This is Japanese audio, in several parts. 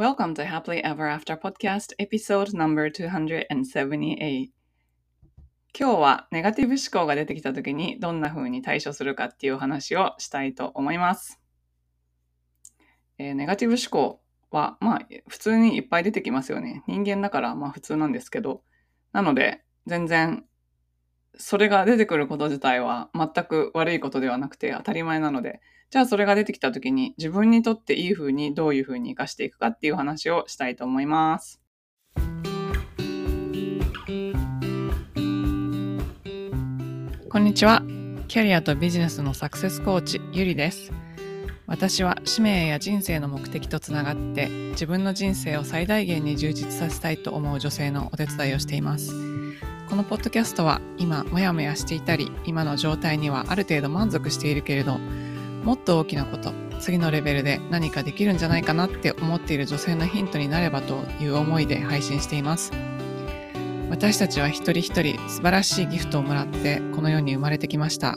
Welcome to Happily Ever After Podcast Episode No.278。 今日はネガティブ思考が出てきた時にどんな風に対処するかっていう話をしたいと思います。ネガティブ思考は普通にいっぱい出てきますよね。人間だから普通なんですけど、なので全然それが出てくること自体は全く悪いことではなくて当たり前なので、じゃあそれが出てきた時に自分にとっていい風にどういう風に活かしていくかっていう話をしたいと思います。こんにちは。キャリアとビジネスのサクセスコーチゆりです。私は使命や人生の目的とつながって自分の人生を最大限に充実させたいと思う女性のお手伝いをしています。このポッドキャストは今モヤモヤしていたり、今の状態にはある程度満足しているけれど、もっと大きなこと、次のレベルで何かできるんじゃないかなって思っている女性のヒントになればという思いで配信しています。私たちは一人一人素晴らしいギフトをもらってこの世に生まれてきました。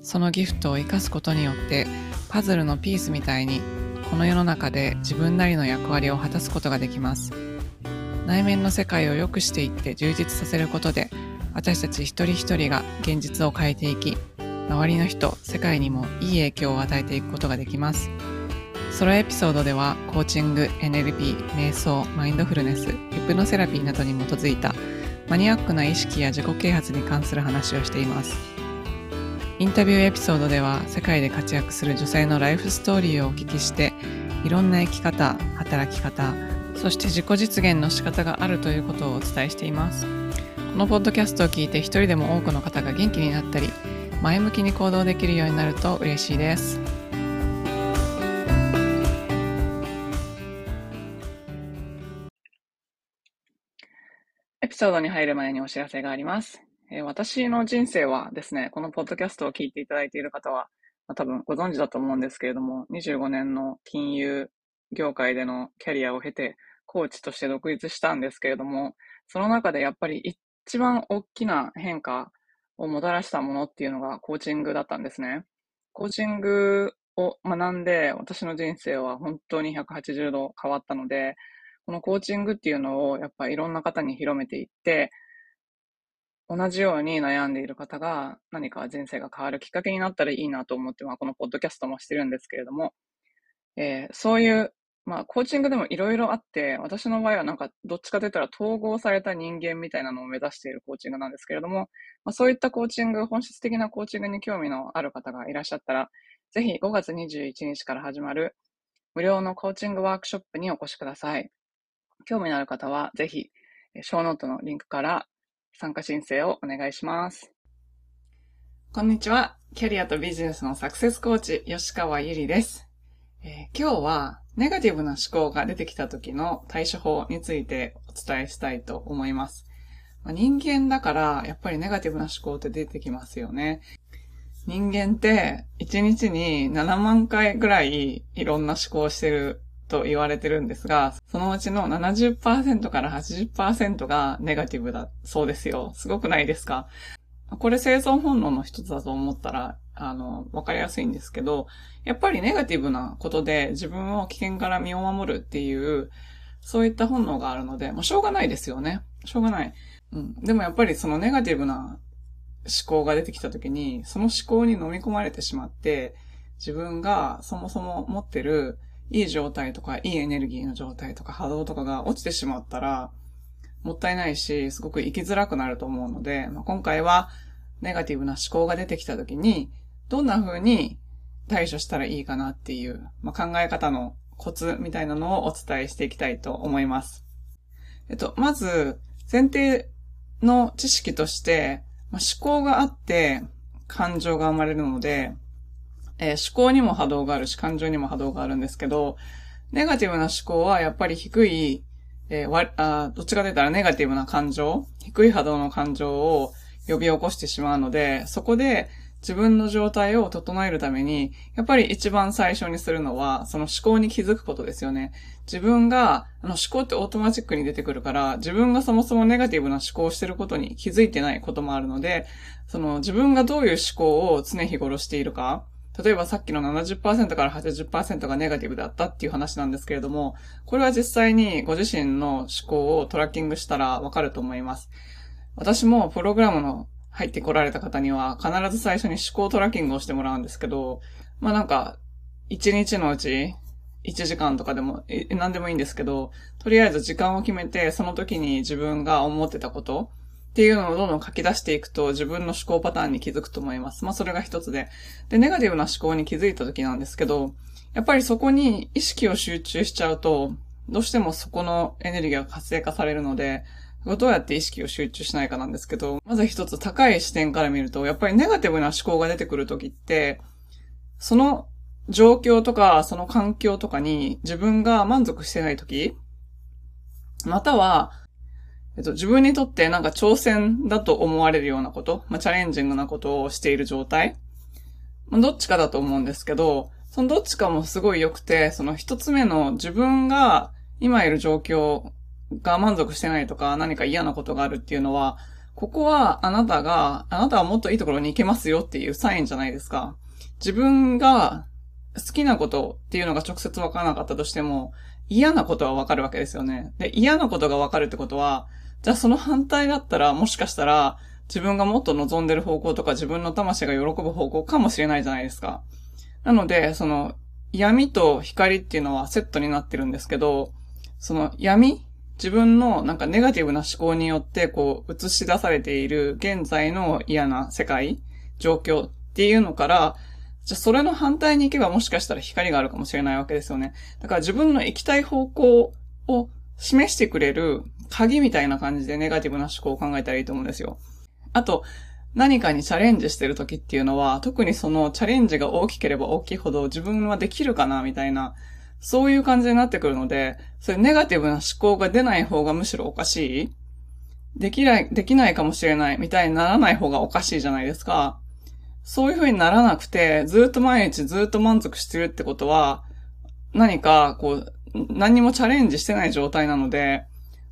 そのギフトを生かすことによってパズルのピースみたいにこの世の中で自分なりの役割を果たすことができます。内面の世界を良くしていって充実させることで私たち一人一人が現実を変えていき、周りの人、世界にもいい影響を与えていくことができます。ソロエピソードではコーチング、NLP、瞑想、マインドフルネス、ヒプノセラピーなどに基づいたマニアックな意識や自己啓発に関する話をしています。インタビューエピソードでは世界で活躍する女性のライフストーリーをお聞きして、いろんな生き方、働き方、そして自己実現の仕方があるということをお伝えしています。このポッドキャストを聞いて一人でも多くの方が元気になったり、前向きに行動できるようになると嬉しいです。エピソードに入る前にお知らせがあります。私の人生はですね、このポッドキャストを聞いていただいている方は、多分ご存知だと思うんですけれども、25年の金融業界でのキャリアを経て、コーチとして独立したんですけれども、その中でやっぱり一番大きな変化をもたらしたものっていうのがコーチングだったんですね。コーチングを学んで私の人生は本当に180度変わったので、このコーチングっていうのをやっぱいろんな方に広めていって、同じように悩んでいる方が何か人生が変わるきっかけになったらいいなと思って、このポッドキャストもしてるんですけれども、そういう、コーチングでもいろいろあって、私の場合はどっちかといったら統合された人間みたいなのを目指しているコーチングなんですけれども、そういったコーチング、本質的なコーチングに興味のある方がいらっしゃったら、ぜひ5月21日から始まる無料のコーチングワークショップにお越しください。興味のある方はぜひショーノートのリンクから参加申請をお願いします。こんにちは。キャリアとビジネスのサクセスコーチ吉川ゆりです。今日はネガティブな思考が出てきた時の対処法についてお伝えしたいと思います。人間だからやっぱりネガティブな思考って出てきますよね。人間って1日に7万回ぐらいいろんな思考をしてると言われてるんですが、そのうちの 70% から 80% がネガティブだそうですよ。すごくないですか？これ生存本能の一つだと思ったらわかりやすいんですけど、やっぱりネガティブなことで自分を危険から身を守るっていう、そういった本能があるので、しょうがないですよね。しょうがない。でもやっぱりそのネガティブな思考が出てきた時に、その思考に飲み込まれてしまって、自分がそもそも持ってるいい状態とか、いいエネルギーの状態とか波動とかが落ちてしまったら、もったいないし、すごく生きづらくなると思うので、今回はネガティブな思考が出てきた時に、どんな風に対処したらいいかなっていう、考え方のコツみたいなのをお伝えしていきたいと思います。まず、前提の知識として、思考があって感情が生まれるので、思考にも波動があるし、感情にも波動があるんですけど、ネガティブな思考はやっぱり低い、どっちかといったらネガティブな感情、低い波動の感情を呼び起こしてしまうので、そこで自分の状態を整えるために、やっぱり一番最初にするのは、その思考に気づくことですよね。自分が、思考ってオートマチックに出てくるから、自分がそもそもネガティブな思考をしていることに気づいてないこともあるので、その自分がどういう思考を常日頃しているか、例えばさっきの 70% から 80% がネガティブだったっていう話なんですけれども、これは実際にご自身の思考をトラッキングしたらわかると思います。私もプログラムの入ってこられた方には必ず最初に思考トラッキングをしてもらうんですけど、まあなんか1日のうち1時間とかでも何でもいいんですけど、とりあえず時間を決めてその時に自分が思ってたことっていうのをどんどん書き出していくと自分の思考パターンに気づくと思います。まあそれが一つで。で、ネガティブな思考に気づいた時なんですけど、やっぱりそこに意識を集中しちゃうと、どうしてもそこのエネルギーが活性化されるので、どうやって意識を集中しないかなんですけど、まず一つ高い視点から見ると、やっぱりネガティブな思考が出てくる時って、その状況とかその環境とかに自分が満足してない時、または、自分にとってなんか挑戦だと思われるようなこと、まあ、チャレンジングなことをしている状態、まあ、どっちかだと思うんですけど、そのどっちかもすごい良くて、その一つ目の自分が今いる状況が満足してないとか何か嫌なことがあるっていうのは、ここはあなたはもっといいところに行けますよっていうサインじゃないですか。自分が好きなことっていうのが直接わからなかったとしても、嫌なことはわかるわけですよね。で、嫌なことがわかるってことは、じゃあその反対だったらもしかしたら自分がもっと望んでる方向とか自分の魂が喜ぶ方向かもしれないじゃないですか。なのでその闇と光っていうのはセットになってるんですけど、その闇、自分のなんかネガティブな思考によってこう映し出されている現在の嫌な世界、状況っていうのから、じゃあそれの反対に行けばもしかしたら光があるかもしれないわけですよね。だから自分の行きたい方向を示してくれる鍵みたいな感じでネガティブな思考を考えたらいいと思うんですよ。あと、何かにチャレンジしてる時っていうのは、特にそのチャレンジが大きければ大きいほど自分はできるかなみたいな、そういう感じになってくるので、それネガティブな思考が出ない方がむしろおかしい？できないかもしれないみたいにならない方がおかしいじゃないですか。そういう風にならなくて、ずっと毎日ずっと満足してるってことは、何かこう、何もチャレンジしてない状態なので、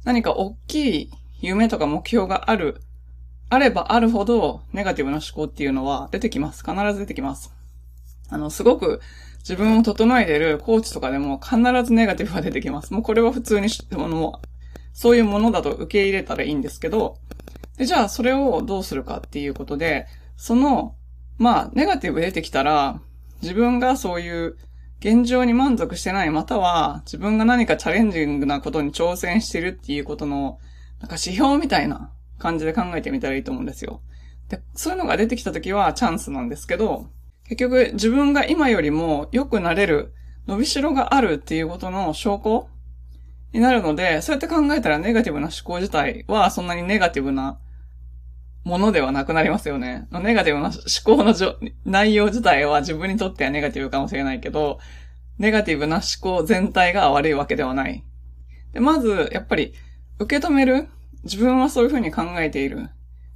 何か大きい夢とか目標があればあるほどネガティブな思考っていうのは出てきます。必ず出てきます。すごく自分を整えているコーチとかでも必ずネガティブが出てきます。もうこれは普通に、そういうものだと受け入れたらいいんですけど、で、じゃあそれをどうするかっていうことで、その、まあ、ネガティブ出てきたら、自分がそういう現状に満足してない、または自分が何かチャレンジングなことに挑戦してるっていうことの、なんか指標みたいな感じで考えてみたらいいと思うんですよ。で、そういうのが出てきた時はチャンスなんですけど、結局自分が今よりも良くなれる、伸びしろがあるっていうことの証拠になるので、そうやって考えたらネガティブな思考自体はそんなにネガティブなものではなくなりますよね。ネガティブな思考の内容自体は自分にとってはネガティブかもしれないけど、ネガティブな思考全体が悪いわけではない。で、まず、やっぱり、受け止める。自分はそういうふうに考えている。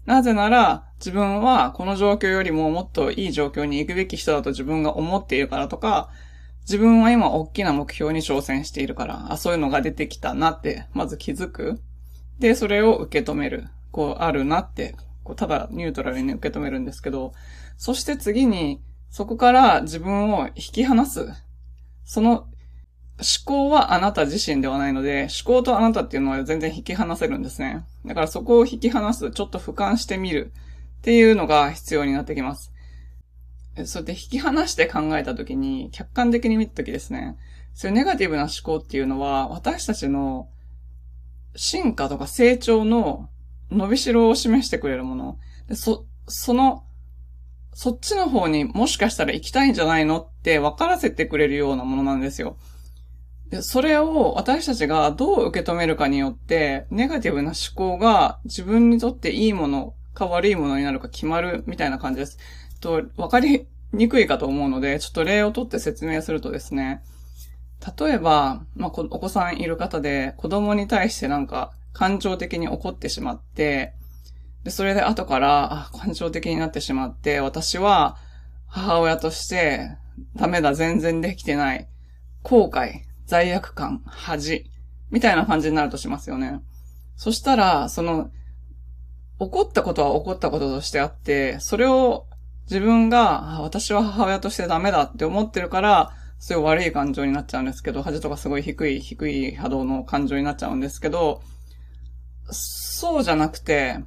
なぜなら、自分はこの状況よりももっといい状況に行くべき人だと自分が思っているからとか、自分は今大きな目標に挑戦しているから、そういうのが出てきたなって、まず気づく。で、それを受け止める。こう、あるなって。ただニュートラルに受け止めるんですけど、そして次にそこから自分を引き離す。その思考はあなた自身ではないので、思考とあなたっていうのは全然引き離せるんですね。だからそこを引き離す、ちょっと俯瞰してみるっていうのが必要になってきます。それで引き離して考えたときに、客観的に見たときですね、そういうネガティブな思考っていうのは私たちの進化とか成長の伸びしろを示してくれるもので、そっちの方にもしかしたら行きたいんじゃないのって分からせてくれるようなものなんですよ。で、それを私たちがどう受け止めるかによって、ネガティブな思考が自分にとっていいものか悪いものになるか決まるみたいな感じです。分かりにくいかと思うので、ちょっと例をとって説明するとですね、例えば、まあ、お子さんいる方で子供に対してなんか、感情的に怒ってしまって、で、それで後から、感情的になってしまって、私は母親として、ダメだ、全然できてない、後悔、罪悪感、恥、みたいな感じになるとしますよね。そしたら、怒ったことは怒ったこととしてあって、それを自分が私は母親としてダメだって思ってるからすごい悪い感情になっちゃうんですけど、恥とかすごい低い波動の感情になっちゃうんですけど、そうじゃなくて、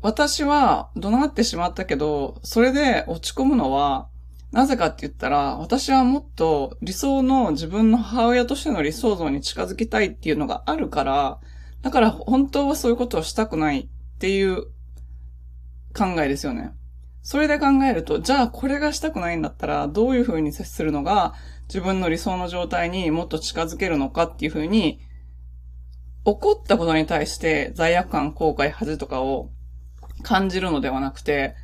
私は怒鳴ってしまったけど、それで落ち込むのはなぜかって言ったら、私はもっと理想の自分の母親としての理想像に近づきたいっていうのがあるから、だから本当はそういうことをしたくないっていう考えですよね。それで考えると、じゃあこれがしたくないんだったらどういうふうに接するのが自分の理想の状態にもっと近づけるのかっていうふうに、怒ったことに対して罪悪感、後悔、恥とかを感じるのではなくて、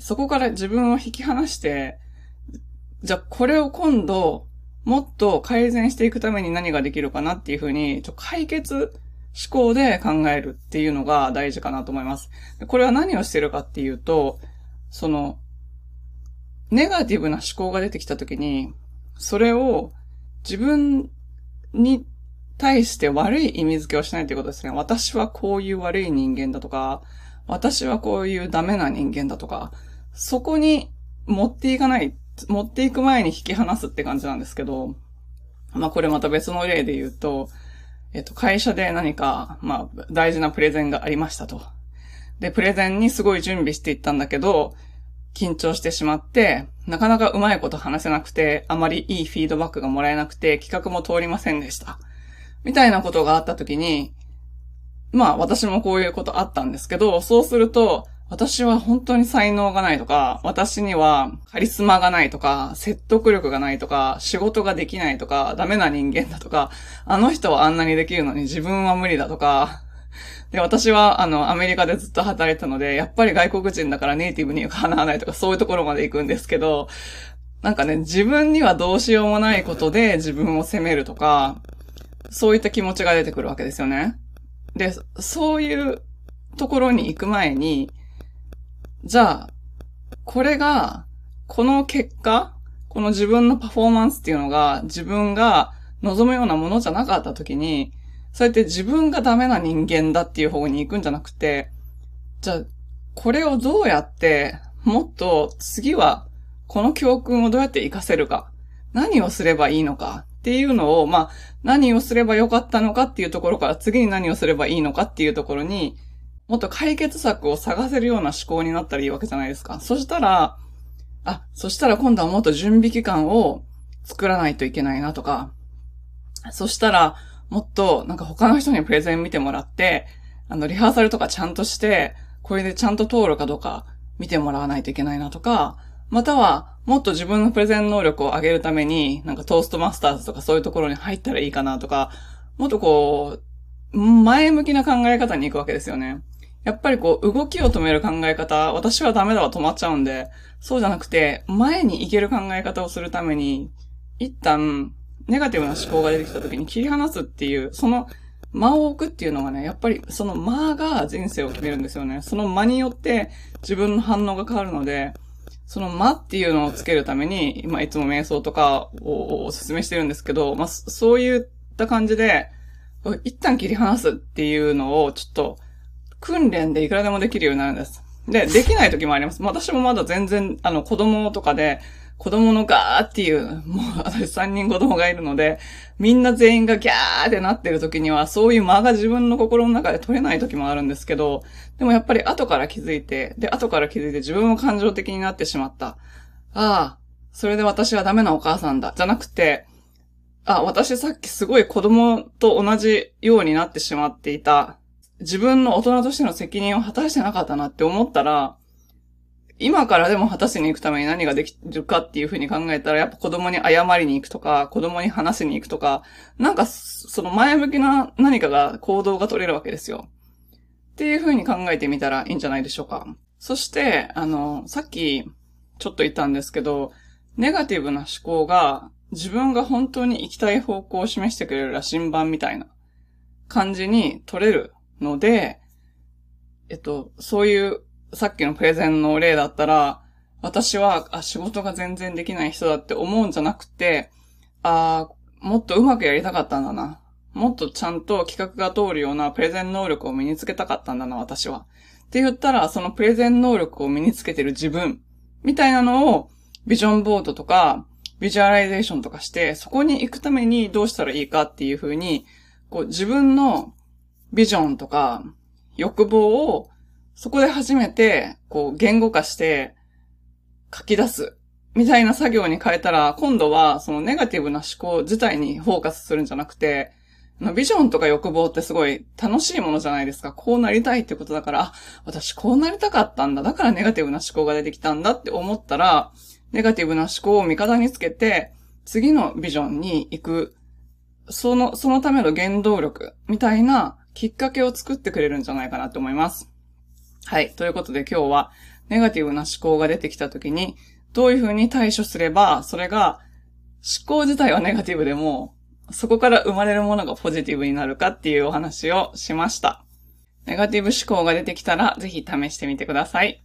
そこから自分を引き離して、じゃあこれを今度もっと改善していくために何ができるかなっていうふうに、解決思考で考えるっていうのが大事かなと思います。これは何をしてるかっていうと、ネガティブな思考が出てきたときに、それを自分に対して悪い意味付けをしないということですね。私はこういう悪い人間だとか、私はこういうダメな人間だとか、そこに持っていく前に引き離すって感じなんですけど、これまた別の例で言うと、会社で何か、大事なプレゼンがありましたと。で、プレゼンにすごい準備していったんだけど、緊張してしまって、なかなかうまいこと話せなくて、あまりいいフィードバックがもらえなくて、企画も通りませんでした。みたいなことがあったときに、私もこういうことあったんですけど、そうすると、私は本当に才能がないとか、私にはカリスマがないとか、説得力がないとか、仕事ができないとか、ダメな人間だとか、あの人はあんなにできるのに自分は無理だとか、で、私はアメリカでずっと働いてたので、やっぱり外国人だからネイティブにはかなわないとか、そういうところまで行くんですけど、自分にはどうしようもないことで自分を責めるとか、そういった気持ちが出てくるわけですよね。で、そういうところに行く前に、じゃあ、この結果、この自分のパフォーマンスっていうのが自分が望むようなものじゃなかったときに、そうやって自分がダメな人間だっていう方に行くんじゃなくて、じゃあ、これをどうやって、もっと次はこの教訓をどうやって活かせるか、何をすればいいのかっていうのを、何をすればよかったのかっていうところから、次に何をすればいいのかっていうところに、もっと解決策を探せるような思考になったらいいわけじゃないですか。そしたら今度はもっと準備期間を作らないといけないなとか、そしたらもっと他の人にプレゼン見てもらって、リハーサルとかちゃんとして、これでちゃんと通るかどうか見てもらわないといけないなとか、またはもっと自分のプレゼン能力を上げるために、トーストマスターズとかそういうところに入ったらいいかなとか、もっと前向きな考え方に行くわけですよね。やっぱり動きを止める考え方、私はダメだは止まっちゃうんで、そうじゃなくて、前に行ける考え方をするために、一旦、ネガティブな思考が出てきた時に切り離すっていう、その間を置くっていうのがね、やっぱりその間が人生を決めるんですよね。その間によって自分の反応が変わるので、その間っていうのをつけるために、いつも瞑想とかをお勧めしてるんですけど、そういった感じで、一旦切り離すっていうのをちょっと、訓練でいくらでもできるようになるんです。で、できない時もあります。私もまだ全然、子供とかで、子供のガーっていう、もう私3人子供がいるので、みんな全員がギャーってなってる時には、そういう間が自分の心の中で取れない時もあるんですけど、でもやっぱり後から気づいて自分も感情的になってしまった。ああ、それで私はダメなお母さんだ。じゃなくて、私さっきすごい子供と同じようになってしまっていた。自分の大人としての責任を果たしてなかったなって思ったら、今からでも果たしに行くために何ができるかっていうふうに考えたら、やっぱ子供に謝りに行くとか、子供に話しに行くとか、その前向きな何かが行動が取れるわけですよ。っていうふうに考えてみたらいいんじゃないでしょうか。そして、さっきちょっと言ったんですけど、ネガティブな思考が自分が本当に行きたい方向を示してくれる羅針盤みたいな感じに取れる。ので、そういう、さっきのプレゼンの例だったら、私は、仕事が全然できない人だって思うんじゃなくて、もっとうまくやりたかったんだな。もっとちゃんと企画が通るようなプレゼン能力を身につけたかったんだな、私は。って言ったら、そのプレゼン能力を身につけてる自分みたいなのをビジョンボードとかビジュアライゼーションとかして、そこに行くためにどうしたらいいかっていう風に、こう自分のビジョンとか欲望をそこで初めてこう言語化して書き出すみたいな作業に変えたら、今度はそのネガティブな思考自体にフォーカスするんじゃなくて、ビジョンとか欲望ってすごい楽しいものじゃないですか。こうなりたいってことだから、あ、私こうなりたかったんだ。だからネガティブな思考が出てきたんだって思ったら、ネガティブな思考を味方につけて、次のビジョンに行く、そのための原動力みたいなきっかけを作ってくれるんじゃないかなと思います。はい。ということで今日は、ネガティブな思考が出てきた時に、どういうふうに対処すれば、それが、思考自体はネガティブでも、そこから生まれるものがポジティブになるかっていうお話をしました。ネガティブ思考が出てきたらぜひ試してみてください。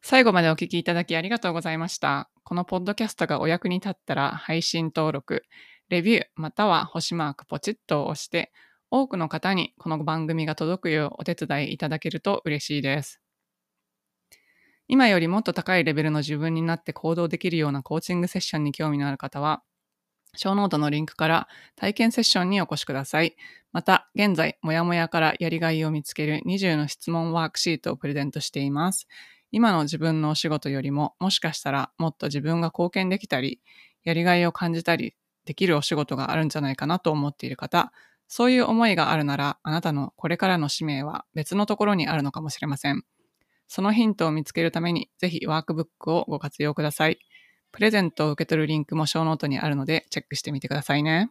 最後までお聞きいただきありがとうございました。このポッドキャストがお役に立ったら配信登録、レビューまたは星マークポチッと押して多くの方にこの番組が届くようお手伝いいただけると嬉しいです。今よりもっと高いレベルの自分になって行動できるようなコーチングセッションに興味のある方はショーノートのリンクから体験セッションにお越しください。また、現在、モヤモヤからやりがいを見つける20の質問ワークシートをプレゼントしています。今の自分のお仕事よりも、もしかしたらもっと自分が貢献できたり、やりがいを感じたりできるお仕事があるんじゃないかなと思っている方、そういう思いがあるなら、あなたのこれからの使命は別のところにあるのかもしれません。そのヒントを見つけるために、ぜひワークブックをご活用ください。プレゼントを受け取るリンクもショーノートにあるのでチェックしてみてくださいね。